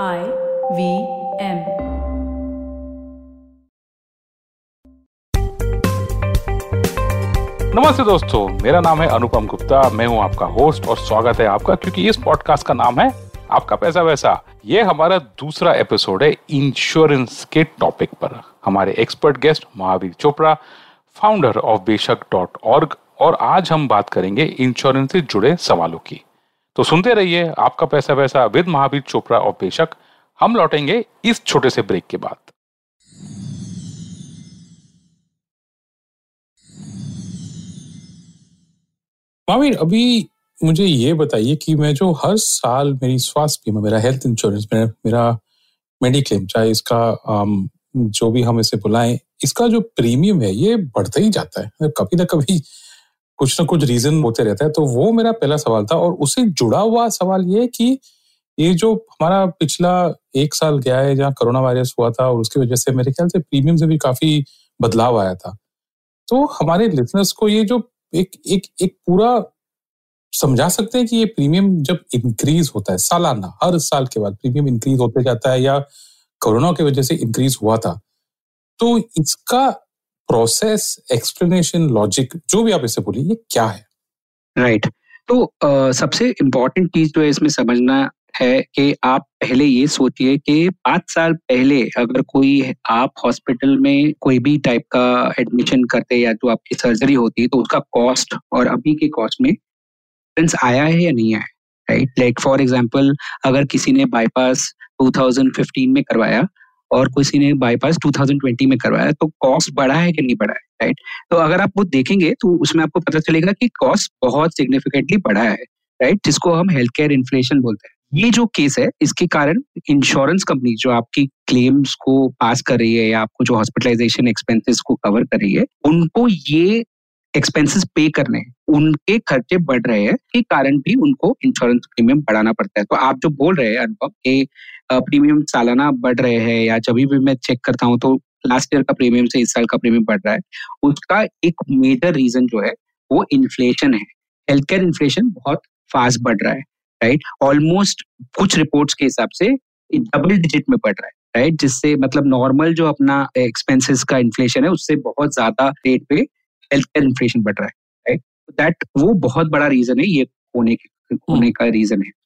नमस्ते दोस्तों, मेरा नाम है अनुपम गुप्ता। मैं हूँ आपका होस्ट और स्वागत है आपका, क्योंकि इस पॉडकास्ट का नाम है आपका पैसा वैसा। ये हमारा दूसरा एपिसोड है इंश्योरेंस के टॉपिक पर। हमारे expert guest Mahavir Chopra, founder of बेशक.org, और आज हम बात करेंगे इंश्योरेंस से जुड़े सवालों की। तो सुनते रहिए आपका पैसा वैसा विद महावीर चोपड़ा और बेशक। हम लौटेंगे इस छोटे से ब्रेक के बाद। महावीर, अभी मुझे ये बताइए कि मैं जो हर साल मेरी स्वास्थ्य बीमा, मेरा हेल्थ इंश्योरेंस, मेरा मेडिक्लेम, चाहे इसका जो भी हम इसे बुलाएं, इसका जो प्रीमियम है ये बढ़ता ही जाता है। कभी ना कभी कुछ ना कुछ रीजन होते रहता है। तो वो मेरा पहला सवाल था, और उससे जुड़ा हुआ सवाल ये कि ये जो हमारा पिछला एक साल गया है जहाँ कोरोना वायरस हुआ था, और उसकी वजह से मेरे ख्याल से प्रीमियम से भी काफी बदलाव आया था। तो हमारे लिसनर्स को ये जो एक पूरा समझा सकते हैं कि ये प्रीमियम जब इंक्रीज होता है सालाना, हर साल के बाद प्रीमियम इंक्रीज होते जाता है, या कोरोना की वजह से इंक्रीज हुआ था, तो इसका प्रोसेस, एक्सप्लेनेशन, लॉजिक, जो भी आप इसे बोलिए, ये क्या है? राइट। तो सबसे इम्पोर्टेंट चीज जो है इसमें समझना है कि आप पहले ये सोचिए कि 5 साल पहले अगर कोई आप हॉस्पिटल में कोई भी टाइप का एडमिशन करते या जो आपकी सर्जरी होती है, तो उसका कॉस्ट और अभी के कॉस्ट में डिफरेंस आया है या नहीं आया। राइट। लाइक फॉर एग्जाम्पल, अगर किसी ने बाईपास 2015 में करवाया और किसी ने बाईपास 2020 में करवाया, तो कॉस्ट बढ़ा है कि नहीं बढ़ा है। राइट। तो अगर आप वो देखेंगे तो उसमें आपको पता चलेगा कि कॉस्ट बहुत सिग्निफिकेंटली बढ़ा है। राइट। जिसको हम हेल्थ केयर इन्फ्लेशन बोलते हैं। ये जो केस है, इसके कारण इंश्योरेंस कंपनी जो आपकी क्लेम्स को पास कर रही है या आपको जो हॉस्पिटलाइजेशन एक्सपेंसेस को कवर कर रही है, उनको ये एक्सपेंसेस पे करने हैं, उनके खर्चे बढ़ रहे हैं, के कारण भी उनको इंश्योरेंस प्रीमियम बढ़ाना पड़ता है। तो आप जो बोल रहे हैं अनुपम, के प्रीमियम सालाना बढ़ रहे हैं, या जब भी मैं चेक करता हूँ तो लास्ट ईयर का प्रीमियम से इस साल का प्रीमियम बढ़ रहा है, उसका एक मेजर रीजन जो है वो इन्फ्लेशन है। हेल्थ केयर इन्फ्लेशन बहुत फास्ट बढ़ रहा है। राइट। ऑलमोस्ट कुछ रिपोर्ट्स के हिसाब से डबल डिजिट में बढ़ रहा है। राइट। जिससे मतलब नॉर्मल जो अपना एक्सपेंसेस का इन्फ्लेशन है, उससे बहुत ज्यादा रेट पे हेल्थ केयर इन्फ्लेशन बढ़ रहा है। राइट। दैट वो बहुत बड़ा रीजन है, ये होने का रीजन है।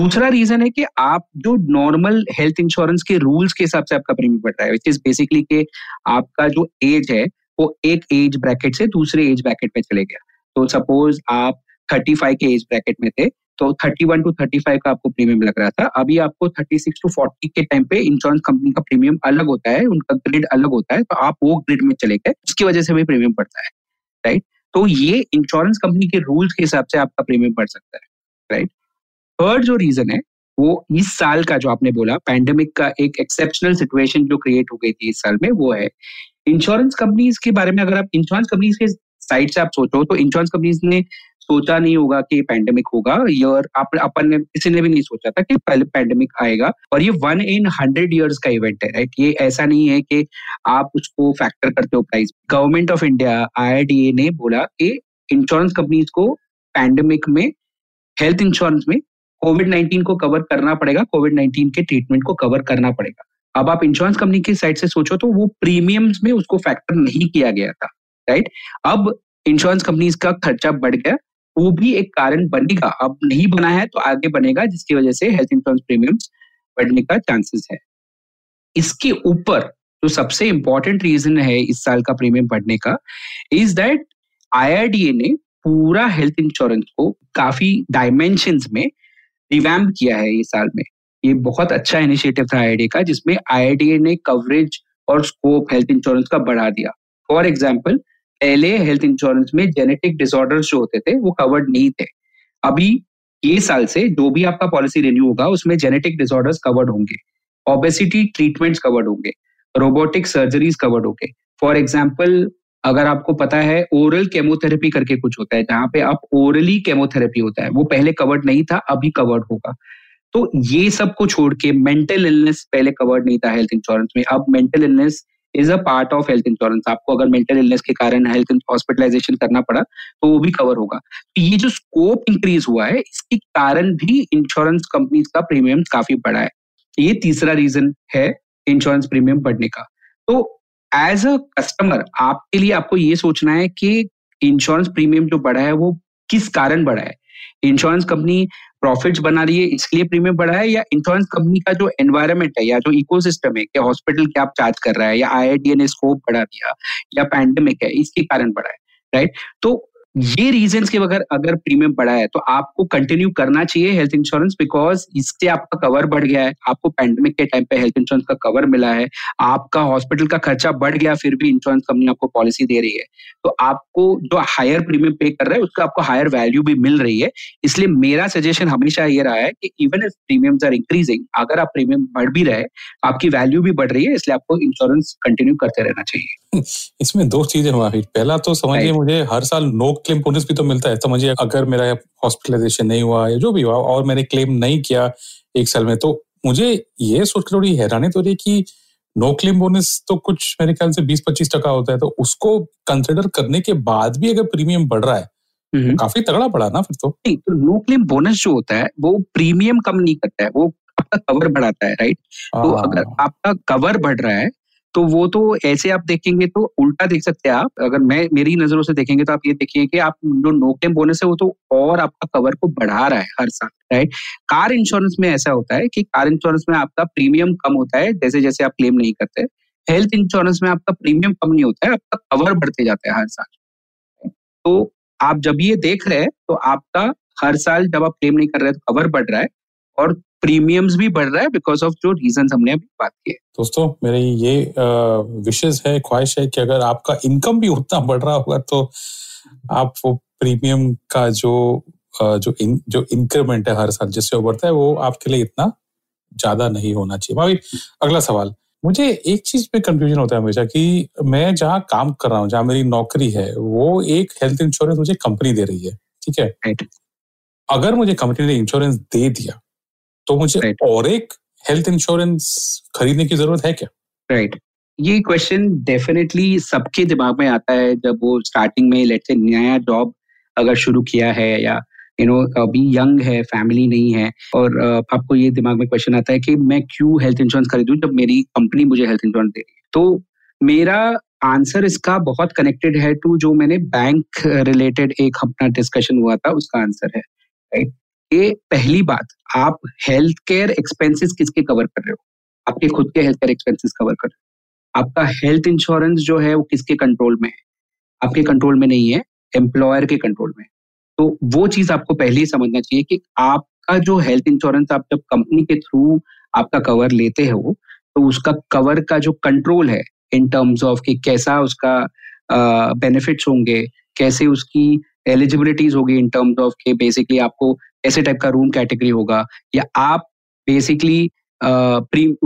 दूसरा रीजन है कि आप जो नॉर्मल हेल्थ इंश्योरेंस के रूल्स के हिसाब से आपका प्रीमियम बढ़ रहा है, व्हिच इज बेसिकली के आपका जो एज है वो एक एज ब्रैकेट से दूसरे एज ब्रैकेट पे चले गया। तो सपोज आप 35 के एज ब्रैकेट में थे, तो 31 टू 35 का आपको प्रीमियम लग रहा था। अभी आपको 36 टू 40 के टाइम पे इंश्योरेंस कंपनी का प्रीमियम अलग होता है, उनका ग्रिड अलग होता है, तो आप वो ग्रिड में चले गए, उसकी वजह से भी प्रीमियम बढ़ता है। राइट। तो ये इंश्योरेंस कंपनी के रूल्स के हिसाब से आपका प्रीमियम बढ़ सकता है। राइट। थर्ड जो रीजन है वो इस साल का, जो आपने बोला पैंडेमिक का एक एक्सेप्शनल सिचुएशन जो क्रिएट हो गई थी इस साल में, वो है इंश्योरेंस कंपनीज के बारे में। अगर आप इंश्योरेंस कंपनीज के साइड से आप सोचो, तो इंश्योरेंस कंपनीज ने सोचा नहीं होगा कि पैंडेमिक होगा, और अपन ने, किसी ने भी नहीं सोचा था कि पहले पैंडेमिक आएगा, और ये 1 in 100 years का इवेंट है। राइट। ये ऐसा नहीं है कि आप उसको फैक्टर करते हो price. Government of India, IIDA ने बोला कि इंश्योरेंस कंपनीज को पैंडेमिक में हेल्थ इंश्योरेंस में कोविड-19 को कवर करना पड़ेगा, कोविड-19 के ट्रीटमेंट को कवर करना पड़ेगा। अब आप इंश्योरेंस कंपनी की साइड से सोचो तो वो प्रीमियम्स में उसको फैक्टर नहीं किया गया था। राइट। अब इंश्योरेंस कंपनीज का खर्चा बढ़ गया, वो भी एक कारण बनेगा। अब नहीं बना है तो आगे बनेगा, जिसकी वजह से हेल्थ इंश्योरेंस प्रीमियम्स बढ़ने का चांसेस है। इसके ऊपर जो सबसे इम्पोर्टेंट रीजन है इस साल का प्रीमियम बढ़ने का, इज दैट IIDA ने पूरा हेल्थ इंश्योरेंस को काफी डायमेंशंस में रिवैम्प किया है इस साल में। ये बहुत अच्छा इनिशिएटिव था IIDA का, जिसमें IIDA ने कवरेज और स्कोप हेल्थ इंश्योरेंस का बढ़ा दिया। फॉर एग्जाम्पल, पहले हेल्थ इंश्योरेंस में जेनेटिक डिसऑर्डर्स जो होते थे वो कवर्ड नहीं थे। अभी ये साल से जो भी आपका पॉलिसी रिन्यू होगा उसमें जेनेटिक डिसऑर्डर्स कवर्ड होंगे, ओबेसिटी ट्रीटमेंट्स कवर्ड होंगे, रोबोटिक सर्जरीज कवर्ड होंगे। फॉर एग्जाम्पल, अगर आपको पता है ओरल केमोथेरेपी करके कुछ होता है, जहाँ पे आप ओरली केमोथेरेपी होता है, वो पहले कवर्ड नहीं था, अभी कवर्ड होगा। तो ये सब को छोड़ के मेंटल इलनेस पहले कवर्ड नहीं था हेल्थ इंश्योरेंस में, अब mental illness is a part of health insurance. आपको अगर मेंटल इलनेस के कारण हेल्थ हॉस्पिटलाइजेशन करना पड़ा तो वो भी कवर होगा। तो ये जो स्कोप इंक्रीज हुआ है, इसके कारण भी इंश्योरेंस कंपनीज का प्रीमियम काफी बढ़ा है। ये तीसरा रीजन है इंश्योरेंस प्रीमियम बढ़ने का। तो एज अ कस्टमर आपके लिए आपको ये सोचना है कि इंश्योरेंस प्रीमियम जो बढ़ा है वो किस कारण बढ़ा है। इंश्योरेंस कंपनी प्रॉफिट्स बना रही है इसलिए प्रीमियम बढ़ा है, या इंश्योरेंस कंपनी का जो एनवायरनमेंट है या जो इकोसिस्टम है कि हॉस्पिटल क्या आप चार्ज कर रहा है, या IIDA ने स्कोप बढ़ा दिया, या पैंडेमिक है इसके कारण बढ़ा है, राइट। तो ये रीजंस के बगैर अगर प्रीमियम बढ़ा है तो आपको कंटिन्यू करना चाहिए हेल्थ इंश्योरेंस, बिकॉज इससे आपका कवर बढ़ गया है, आपको पैंडेमिक के टाइम पे हेल्थ इंश्योरेंस का कवर मिला है, आपका हॉस्पिटल का खर्चा बढ़ गया फिर भी इंश्योरेंस कंपनी आपको पॉलिसी दे रही है, तो आपको जो हायर प्रीमियम पे कर रहा है उसका आपको हायर वैल्यू भी मिल रही है। इसलिए मेरा सजेशन हमेशा ये रहा है कि even if premiums are increasing, अगर आप प्रीमियम बढ़ भी रहे आपकी वैल्यू भी बढ़ रही है, इसलिए आपको इंश्योरेंस कंटिन्यू करते रहना चाहिए। इसमें दो चीजें हमारी, पहला तो समझिए मुझे हर साल नो क्लेम बोनस भी तो मिलता है, समझिए अगर मेरा हॉस्पिटलाइजेशन नहीं हुआ या जो भी हुआ और मैंने क्लेम नहीं किया एक साल में, तो मुझे ये सोचकर थोड़ी हैरानी तो रही कि नो क्लेम बोनस तो कुछ मेरे ख्याल से 20-25% होता है, तो उसको कंसिडर करने के बाद भी अगर प्रीमियम बढ़ रहा है तो काफी तगड़ा बढ़ा ना फिर तो नो क्लेम बोनस जो होता है वो प्रीमियम कम नहीं करता है, वो आपका कवर बढ़ाता है, राइट। तो अगर आपका कवर बढ़ रहा है तो वो तो ऐसे आप देखेंगे तो उल्टा देख सकते हैं आप, अगर मेरी नजरों से देखेंगे तो आप ये देखिए कि आप जो नो क्लेम बोनस है वो तो और आपका कवर को बढ़ा रहा है हर साल, राइट। कार इंश्योरेंस में ऐसा होता है कि कार इंश्योरेंस में आपका प्रीमियम कम होता है जैसे जैसे आप क्लेम नहीं करते। हेल्थ इंश्योरेंस में आपका प्रीमियम कम नहीं होता है, आपका कवर बढ़ते जाता है हर साल। तो आप जब ये देख रहे हैं तो आपका हर साल जब आप क्लेम नहीं कर रहे तो कवर बढ़ रहा है और प्रीमियम्स भी बढ़ रहा है बिकॉज ऑफ जो रीजंस हमने अभी बात किए। दोस्तों मेरी ये विशेष है, ख्वाहिश है कि अगर आपका इनकम भी उतना बढ़ रहा होगा तो आप वो प्रीमियम का जो इंक्रीमेंट है हर साल जिससे उभरता है वो आपके लिए इतना ज्यादा नहीं होना चाहिए। महावीर, अगला सवाल, मुझे एक चीज में कंफ्यूजन होता है हमेशा कि मैं जहाँ काम कर रहा हूँ, जहाँ मेरी नौकरी है, वो एक हेल्थ इंश्योरेंस मुझे कंपनी दे रही है, ठीक है। अगर मुझे कंपनी ने इंश्योरेंस दे दिया तो मुझे और एक हेल्थ इंश्योरेंस खरीदने की जरूरत है क्या? राइट, ये क्वेश्चन डेफिनेटली सबके दिमाग में आता है जब वो स्टार्टिंग में लेट्स से नया जॉब अगर शुरू किया है या अभी यंग है, फैमिली नहीं है, और आपको ये दिमाग में क्वेश्चन आता है कि मैं क्यों हेल्थ इंश्योरेंस खरीदूं जब मेरी कंपनी मुझे हेल्थ इंश्योरेंस दे रही है। तो मेरा आंसर इसका बहुत कनेक्टेड है टू जो मैंने बैंक रिलेटेड एक अपना डिस्कशन हुआ था उसका आंसर है, राइट। ये पहली बात, आप हेल्थ केयर एक्सपेंसेस किसके कवर कर रहे हो? आपके खुद के हेल्थ केयर एक्सपेंसेस कवर कर रहे हो। आपका हेल्थ इंश्योरेंस जो है वो किसके कंट्रोल में है? आपके कंट्रोल में नहीं है, एम्प्लॉयर के कंट्रोल में। तो वो चीज आपको पहले ही समझना चाहिए कि आपका जो हेल्थ इंश्योरेंस आप जब कंपनी के थ्रू आपका कवर लेते हो तो उसका कवर का जो कंट्रोल है इन टर्म्स ऑफ कि कैसा उसका बेनिफिट्स होंगे, कैसे उसकी एलिजिबिलिटीज होगी इन टर्म्स ऑफ कि बेसिकली आपको ऐसे टाइप का रूम कैटेगरी होगा, या आप बेसिकली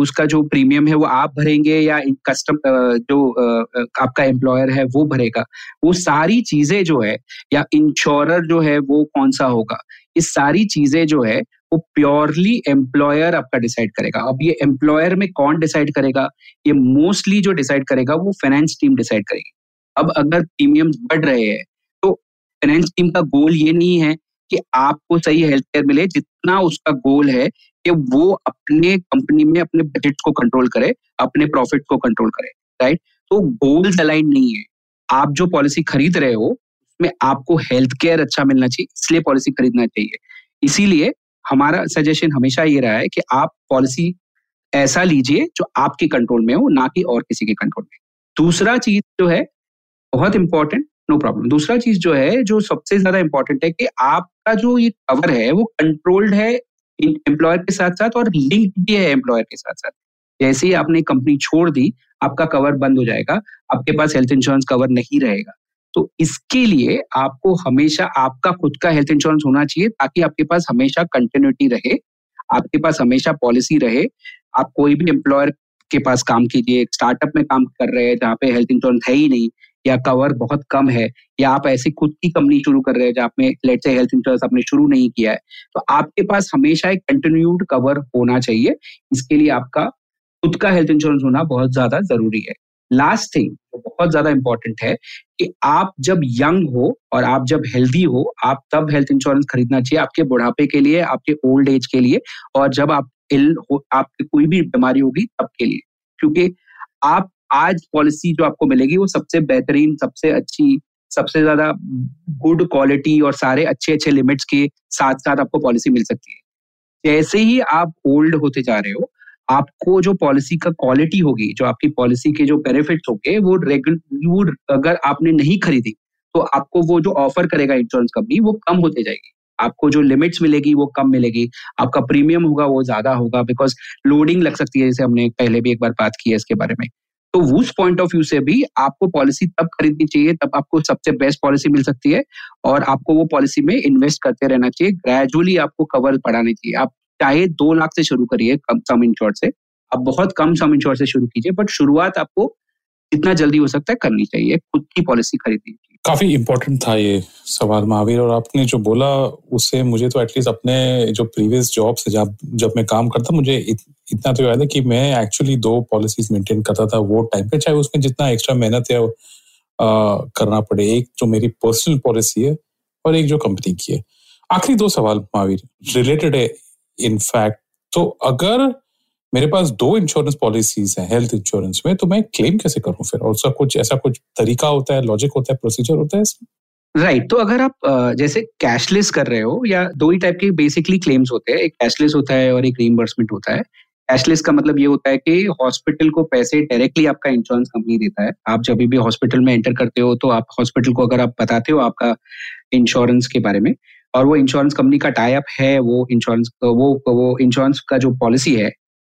उसका जो प्रीमियम है वो आप भरेंगे या आपका एम्प्लॉयर है वो भरेगा। वो सारी चीजें जो है, या इंश्योरर जो है वो कौन सा होगा, ये सारी चीजें जो है वो प्योरली एम्प्लॉयर आपका डिसाइड करेगा। अब ये एम्प्लॉयर में कौन डिसाइड करेगा? ये मोस्टली जो डिसाइड करेगा वो फाइनेंस टीम डिसाइड करेगी। अब अगर प्रीमियम बढ़ रहे हैं तो फाइनेंस टीम का गोल ये नहीं है कि आपको सही हेल्थ केयर मिले, जितना उसका गोल है कि वो अपने कंपनी में अपने बजट को कंट्रोल करे, अपने प्रॉफिट को कंट्रोल करे, राइट। तो गोल्स अलाइन नहीं है। आप जो पॉलिसी खरीद रहे हो उसमें आपको हेल्थ केयर अच्छा मिलना चाहिए, इसलिए पॉलिसी खरीदना चाहिए। इसीलिए हमारा सजेशन हमेशा ये रहा है कि आप पॉलिसी ऐसा लीजिए जो आपके कंट्रोल में हो, ना कि और किसी के कंट्रोल में। दूसरा चीज जो है बहुत इंपॉर्टेंट, नो प्रॉब्लम, दूसरा चीज जो है जो सबसे ज्यादा इंपॉर्टेंट है कि आपका जो ये कवर है वो कंट्रोल्ड है एम्प्लॉयर के साथ साथ और लिंक भी है एम्प्लॉयर के साथ साथ। जैसे ही आपने कंपनी छोड़ दी आपका कवर बंद हो जाएगा, आपके पास हेल्थ इंश्योरेंस कवर नहीं रहेगा। तो इसके लिए आपको हमेशा आपका खुद का हेल्थ इंश्योरेंस होना चाहिए ताकि आपके पास हमेशा कंटिन्यूटी रहे, आपके पास हमेशा पॉलिसी रहे। आप कोई भी एम्प्लॉयर के पास काम कीजिए, स्टार्टअप में काम कर रहे हैं जहाँ पे हेल्थ इंश्योरेंस है ही नहीं या कवर बहुत कम है, या आप ऐसे खुद की कंपनी शुरू कर रहे हैं जहाँ पे लेट्स से हेल्थ इंश्योरेंस आपने शुरू नहीं किया है, तो आपके पास हमेशा एक कंटिन्यूड कवर होना चाहिए। इसके लिए आपका खुद का हेल्थ इंश्योरेंस होना बहुत ज्यादा जरूरी है। लास्ट थिंग बहुत ज्यादा इंपॉर्टेंट है कि आप जब यंग हो और आप जब हेल्दी हो आप तब हेल्थ इंश्योरेंस खरीदना चाहिए, आपके बुढ़ापे के लिए, आपके ओल्ड एज के लिए। और जब आप इल हो, आपके कोई भी बीमारी होगी सबके लिए, क्योंकि आप आज पॉलिसी जो आपको मिलेगी वो सबसे बेहतरीन, सबसे अच्छी, सबसे ज्यादा गुड क्वालिटी और सारे अच्छे अच्छे लिमिट्स के साथ साथ आपको पॉलिसी मिल सकती है। जैसे ही आप ओल्ड होते जा रहे हो, आपको जो पॉलिसी का क्वालिटी होगी, जो आपकी पॉलिसी के जो बेनिफिट्स होंगे, वो रेगुलर अगर आपने नहीं खरीदी तो आपको वो जो ऑफर करेगा इंश्योरेंस कंपनी वो कम होते जाएगी, आपको जो लिमिट्स मिलेगी वो कम मिलेगी, आपका प्रीमियम होगा वो ज्यादा होगा, बिकॉज लोडिंग लग सकती है, जैसे हमने पहले भी एक बार बात की है इसके बारे में। तो उस पॉइंट ऑफ व्यू से भी आपको पॉलिसी तब खरीदनी चाहिए, तब आपको सबसे बेस्ट पॉलिसी मिल सकती है, और आपको वो पॉलिसी में इन्वेस्ट करते रहना चाहिए, ग्रेजुअली आपको कवर बढ़ानी चाहिए। आप चाहे 2 लाख से शुरू करिए कम सम इंश्योर से, आप बहुत कम सम इंश्योर से शुरू कीजिए, बट शुरुआत आपको जितना जल्दी हो सकता है करनी चाहिए, खुद की पॉलिसी खरीदनी चाहिए। काफी इम्पोर्टेंट था ये सवाल महावीर, और आपने जो बोला उससे मुझे तो एटलीस्ट अपने जो प्रीवियस जॉब से जब मैं काम करता, मुझे इतना तो याद है कि मैं एक्चुअली 2 पॉलिसीज मेंटेन करता था वो टाइम पे, चाहे उसमें जितना एक्स्ट्रा मेहनत या करना पड़े। एक जो मेरी पर्सनल पॉलिसी है और एक जो कंपनी की है। आखिरी 2 सवाल महावीर रिलेटेड है इनफैक्ट। तो अगर मेरे पास 2 इंश्योरेंस पॉलिसीज हैं हेल्थ इंश्योरेंस में, तो मैं क्लेम कैसे करूं फिर, और उसका कुछ ऐसा कुछ तरीका होता है, लॉजिक होता है, प्रोसीजर होता है इसमें? राइट, तो अगर आप जैसे कैशलेस कर रहे हो, या 2 ही टाइप के बेसिकली क्लेम्स होते हैं, एक कैशलेस होता है और एक रीइंबर्समेंट होता है। कैशलेस का मतलब ये होता है कि हॉस्पिटल को पैसे डायरेक्टली आपका इंश्योरेंस कंपनी देता है। आप जब भी हॉस्पिटल में एंटर करते हो तो आप हॉस्पिटल को अगर आप बताते हो आपका इंश्योरेंस के बारे में, और वो इंश्योरेंस कंपनी का टाई अप है, वो इंश्योरेंस का जो पॉलिसी है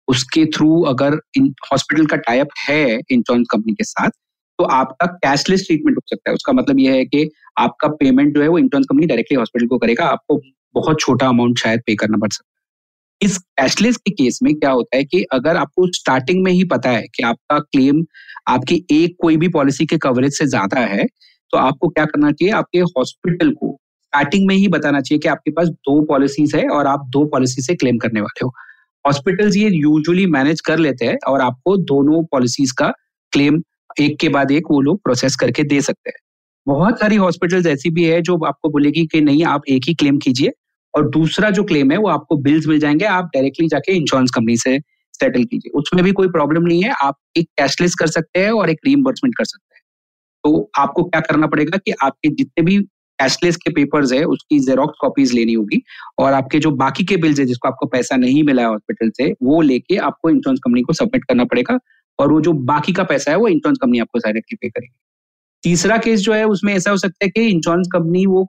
उसके थ्रू अगर हॉस्पिटल का टाई अप है इंश्योरेंस कंपनी के साथ, तो आपका कैशलेस ट्रीटमेंट हो सकता है। उसका मतलब यह है कि आपका पेमेंट जो है वो इंश्योरेंस कंपनी डायरेक्टली हॉस्पिटल को करेगा, आपको बहुत छोटा अमाउंट शायद पे करना पड़ सकता है। इस कैशलेस के केस में क्या होता है कि अगर आपको स्टार्टिंग में ही पता है कि आपका क्लेम आपकी एक कोई भी पॉलिसी के कवरेज से ज्यादा है, तो आपको क्या करना चाहिए, आपके हॉस्पिटल को स्टार्टिंग में ही बताना चाहिए कि आपके पास 2 पॉलिसीज है और आप 2 पॉलिसी से क्लेम करने वाले हो। हॉस्पिटल्स ये यूजुअली मैनेज कर लेते हैं और आपको दोनों पॉलिसीज का क्लेम एक के बाद एक वो लोग प्रोसेस करके दे सकते हैं। बहुत सारी हॉस्पिटल्स ऐसी भी है जो आपको बोलेगी कि नहीं, आप एक ही क्लेम कीजिए और दूसरा जो क्लेम है वो आपको बिल्स मिल जाएंगे, आप डायरेक्टली जाके इंश्योरेंस कंपनी से सेटल कीजिए, उसमें भी कोई प्रॉब्लम नहीं है। आप एक कैशलेस कर सकते हैं और एक रीइंबर्समेंट कर सकते हैं। तो आपको क्या करना पड़ेगा कि आपके जितने भी कैशलेस के पेपर्स है उसकी जेरोक्स कॉपीज लेनी होगी, और आपके जो बाकी के बिल्स है जिसको आपको पैसा नहीं मिला है हॉस्पिटल से, वो लेके आपको इंश्योरेंस कंपनी को सबमिट करना पड़ेगा, और वो जो बाकी का पैसा है वो इंश्योरेंस कंपनी आपको डायरेक्टली पे करेगी। तीसरा केस जो है उसमें ऐसा हो सकता है कि इंश्योरेंस कंपनी वो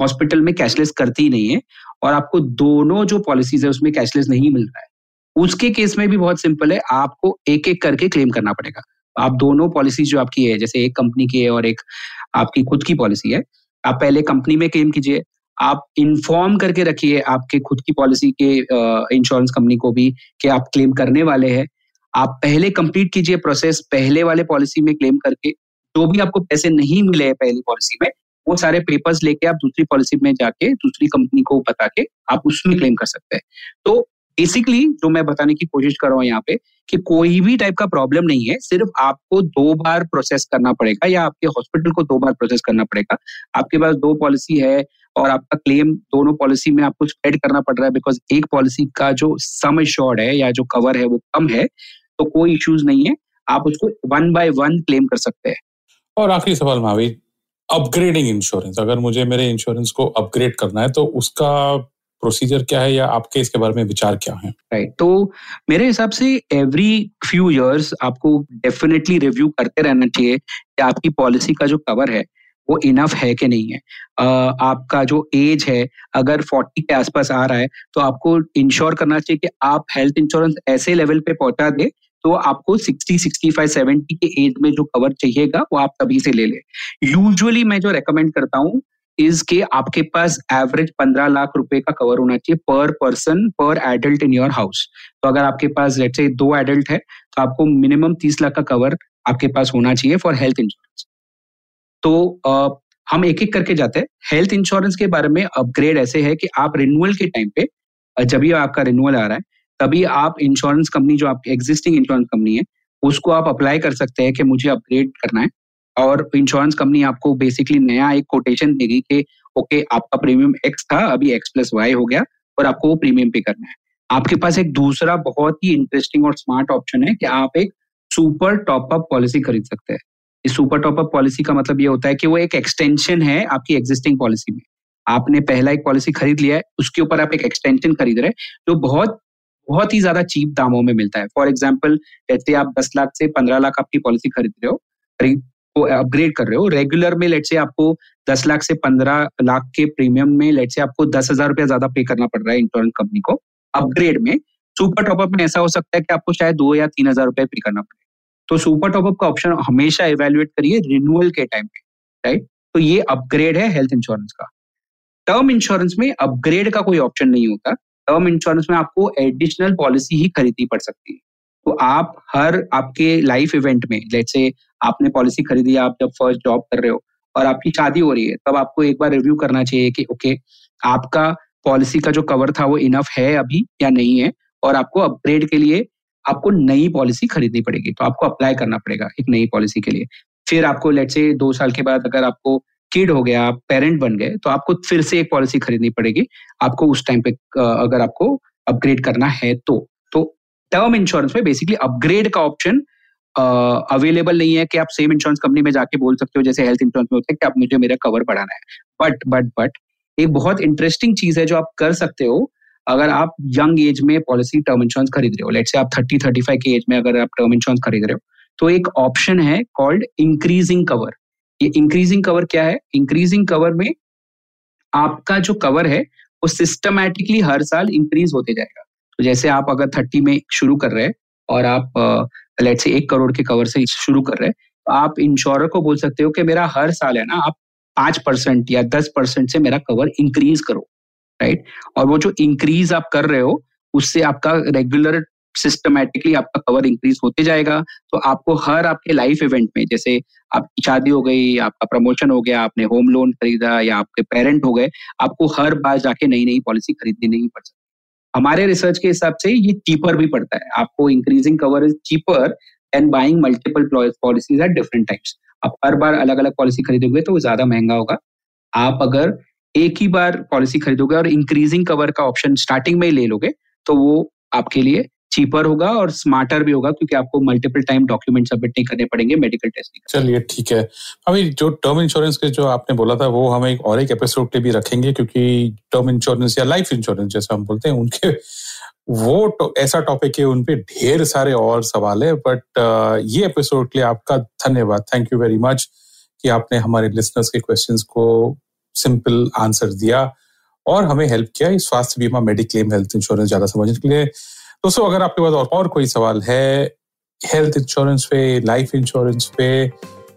हॉस्पिटल में कैशलेस करती नहीं है और आपको दोनों जो पॉलिसीज है उसमें कैशलेस नहीं मिल रहा है। उसके केस में भी बहुत सिंपल है, आपको एक एक करके क्लेम करना पड़ेगा। आप दोनों पॉलिसी जो आपकी है, जैसे एक कंपनी की है और एक आपकी खुद की पॉलिसी है, आप पहले कंपनी में क्लेम कीजिए। आप इन्फॉर्म करके रखिए आपके खुद की पॉलिसी के इंश्योरेंस कंपनी को भी कि आप क्लेम करने वाले हैं। आप पहले कंप्लीट कीजिए प्रोसेस पहले वाले पॉलिसी में क्लेम करके, जो भी आपको पैसे नहीं मिले हैं पहली पॉलिसी में वो सारे पेपर्स लेके आप दूसरी पॉलिसी में जाके दूसरी कंपनी को बता के आप उसमें क्लेम कर सकते हैं। तो बेसिकली जो मैं बताने की कोशिश कर रहा हूँ यहाँ पे कि कोई भी टाइप का प्रॉब्लम नहीं है, सिर्फ आपको 2 बार प्रोसेस करना पड़ेगा या आपके हॉस्पिटल को 2 बार प्रोसेस करना पड़ेगा। आपके पास 2 पॉलिसी है और आपका क्लेम दोनों पॉलिसी में आपको स्प्रेड करना पड़ रहा है, बिकॉज एक पॉलिसी का जो सम इंश्योर्ड है या जो कवर है वो कम है, तो कोई इश्यूज नहीं है, आप उसको 1 by 1 क्लेम कर सकते हैं। और आखिरी सवाल महावीर, अपग्रेडिंग इंश्योरेंस, अगर मुझे मेरे इंश्योरेंस को अपग्रेड करना है तो उसका प्रोसीजर क्या है या आपके इसके बारे में विचार क्या है? राइट, तो मेरे हिसाब से एवरी फ्यू इयर्स आपको डेफिनेटली रिव्यू करते रहना चाहिए कि आपकी पॉलिसी का जो कवर है वो इनफ है कि नहीं है। आपका जो एज है अगर 40 के आसपास आ रहा है तो आपको इंश्योर करना चाहिए कि आप हेल्थ इंश्योरेंस ऐसे लेवल पे पहुंचा दे तो आपको 60, 65, 70 के एज में जो कवर चाहिएगा वो आप तभी से ले लें। यूजुअली मैं जो रेकमेंड करता हूँ इसके आपके पास एवरेज 15 लाख रुपए का कवर होना चाहिए पर पर्सन पर एडल्ट इन योर हाउस। तो अगर आपके पास लेट्स से 2 एडल्ट है तो आपको मिनिमम 30 लाख का कवर आपके पास होना चाहिए फॉर हेल्थ इंश्योरेंस। तो हम एक एक करके जाते हैं। हेल्थ इंश्योरेंस के बारे में अपग्रेड ऐसे है कि आप रिन्यूअल के टाइम पे, जब भी आपका रिन्यूअल आ रहा है तभी आप इंश्योरेंस कंपनी जो आपकी एग्जिस्टिंग इंश्योरेंस कंपनी है उसको आप अप्लाई कर सकते हैं कि मुझे अपग्रेड करना है, और इंश्योरेंस कंपनी आपको बेसिकली नया एक कोटेशन देगी कि ओके आपका प्रीमियम X था, अभी X plus Y हो गया और आपको वो प्रीमियम पे करना है। आपके पास एक दूसरा बहुत ही इंटरेस्टिंग और स्मार्ट ऑप्शन है कि आप एक सुपर टॉपअप पॉलिसी खरीद सकते हैं। इस सुपर टॉपअप पॉलिसी का मतलब ये होता है कि वो एक एक्सटेंशन है आपकी एग्जिस्टिंग पॉलिसी में। आपने पहला एक पॉलिसी खरीद लिया है, उसके ऊपर आप एक एक्सटेंशन खरीद रहे हैं जो बहुत बहुत ही ज्यादा चीप दामों में मिलता है। फॉर एग्जाम्पल, जैसे आप 10 लाख से 15 लाख आपकी पॉलिसी खरीद रहे हो, अपग्रेड कर रहे हो। रेगुलर में लेट से आपको 10 लाख से 15 लाख के प्रीमियम में लेट से आपको 10,000 रुपया ज्यादा पे करना पड़ रहा है इंश्योरेंस कंपनी को। अपग्रेड में सुपर टॉपअप में ऐसा हो सकता है कि आपको शायद 2,000 या 3,000 रुपये पे करना पड़े। तो सुपर टॉपअप का ऑप्शन हमेशा इवेल्युएट करिए रिन्यूअल के टाइम पे, राइट। तो ये अपग्रेड है हेल्थ इंश्योरेंस का। टर्म इंश्योरेंस में अपग्रेड का कोई ऑप्शन नहीं होता। टर्म इंश्योरेंस में आपको एडिशनल पॉलिसी ही खरीदनी पड़ सकती है। तो आप हर आपके लाइफ इवेंट में, लेट्स से आपने पॉलिसी खरीदी, आप जब फर्स्ट जॉब कर रहे हो और आपकी शादी हो रही है, तब आपको एक बार रिव्यू करना चाहिए कि ओके, आपका पॉलिसी का जो कवर था वो इनफ है अभी या नहीं है, और आपको अपग्रेड के लिए आपको नई पॉलिसी खरीदनी पड़ेगी। तो आपको अप्लाई करना पड़ेगा एक नई पॉलिसी के लिए। फिर आपको लेट्स से 2 साल के बाद अगर आपको किड हो गया, आप पेरेंट बन गए, तो आपको फिर से एक पॉलिसी खरीदनी पड़ेगी आपको उस टाइम पे, अगर आपको अपग्रेड करना है तो। टर्म इंश्योरेंस में बेसिकली अपग्रेड का ऑप्शन अवेलेबल नहीं है कि आप सेम इंश्योरेंस कंपनी में जाके बोल सकते हो जैसे हेल्थ इंश्योरेंस में होता है कि आप मुझे मेरा कवर बढ़ाना है। बट एक बहुत इंटरेस्टिंग चीज है जो आप कर सकते हो अगर आप यंग एज में पॉलिसी टर्म इंश्योरेंस खरीद रहे हो। लेट्स से आप 30-35 के एज में अगर आप टर्म इंश्योरेंस खरीद रहे हो, तो एक ऑप्शन है कॉल्ड इंक्रीजिंग कवर। ये इंक्रीजिंग कवर क्या है? इंक्रीजिंग कवर में आपका जो कवर है वो सिस्टमैटिकली हर साल इंक्रीज होते जाएगा। तो जैसे आप अगर 30 में शुरू कर रहे हैं और आप लेट से 1 करोड़ के कवर से शुरू कर रहे हैं, तो आप इंश्योरर को बोल सकते हो कि मेरा हर साल है ना, आप 5% या 10% से मेरा कवर इंक्रीज करो, राइट। और वो जो इंक्रीज आप कर रहे हो उससे आपका रेगुलर सिस्टमैटिकली आपका कवर इंक्रीज होते जाएगा। तो आपको हर आपके लाइफ इवेंट में, जैसे आपकी शादी हो गई, आपका प्रमोशन हो गया, आपने होम लोन खरीदा या आपके पेरेंट हो गए, आपको हर बार जाके नई नई पॉलिसी खरीदनी नहीं पड़ सकती। हमारे रिसर्च के हिसाब से ये चीपर भी पड़ता है। आपको increasing cover is cheaper than buying multiple policies at different times. आप हर बार अलग अलग पॉलिसी खरीदोगे तो वो ज्यादा महंगा होगा। आप अगर एक ही बार पॉलिसी खरीदोगे और इंक्रीजिंग कवर का ऑप्शन स्टार्टिंग में ही ले लोगे, तो वो आपके लिए चीपर होगा और स्मार्टर भी होगा, क्योंकि आपको मल्टीपल टाइम डॉक्यूमेंट सबमिट नहीं करने पड़ेंगे, मेडिकल टेस्ट। चलिए ठीक है, अभी जो टर्म इंश्योरेंस के जो आपने बोला था वो हम एक और एक एपिसोड पे भी रखेंगे, क्योंकि टर्म इंश्योरेंस या लाइफ इंश्योरेंस जैसे हम बोलते हैं उनके वो ऐसा टॉपिक है, उनपे ढेर सारे और सवाल है। बट ये एपिसोड के लिए आपका धन्यवाद, थैंक यू वेरी मच कि आपने हमारे लिसनर्स के क्वेश्चंस को सिंपल आंसर दिया और हमें हेल्प किया स्वास्थ्य बीमा, मेडिक्लेम, हेल्थ इंश्योरेंस ज्यादा समझने के लिए। दोस्तों, अगर आपके पास और कोई सवाल है हेल्थ इंश्योरेंस पे, लाइफ इंश्योरेंस पे,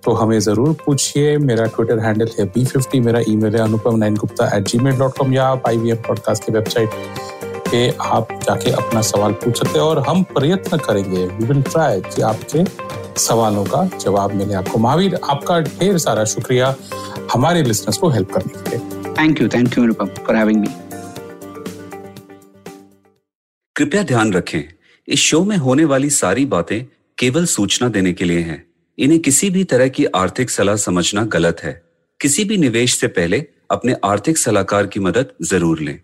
तो हमें जरूर पूछिए। मेरा ट्विटर हैंडल है B50, मेरा ईमेल है anupam9gupta@gmail.com, या आप IVM पॉडकास्ट की वेबसाइट पे आप जाके अपना सवाल पूछ सकते हैं और हम प्रयत्न करेंगे, वी विल ट्राई कि आपके सवालों का जवाब मिले आपको। महावीर, आपका ढेर सारा शुक्रिया हमारे लिसनर्स को हेल्प करने के लिए। Thank you Anupam for having me. कृपया ध्यान रखें, इस शो में होने वाली सारी बातें केवल सूचना देने के लिए हैं। इन्हें किसी भी तरह की आर्थिक सलाह समझना गलत है। किसी भी निवेश से पहले अपने आर्थिक सलाहकार की मदद जरूर लें।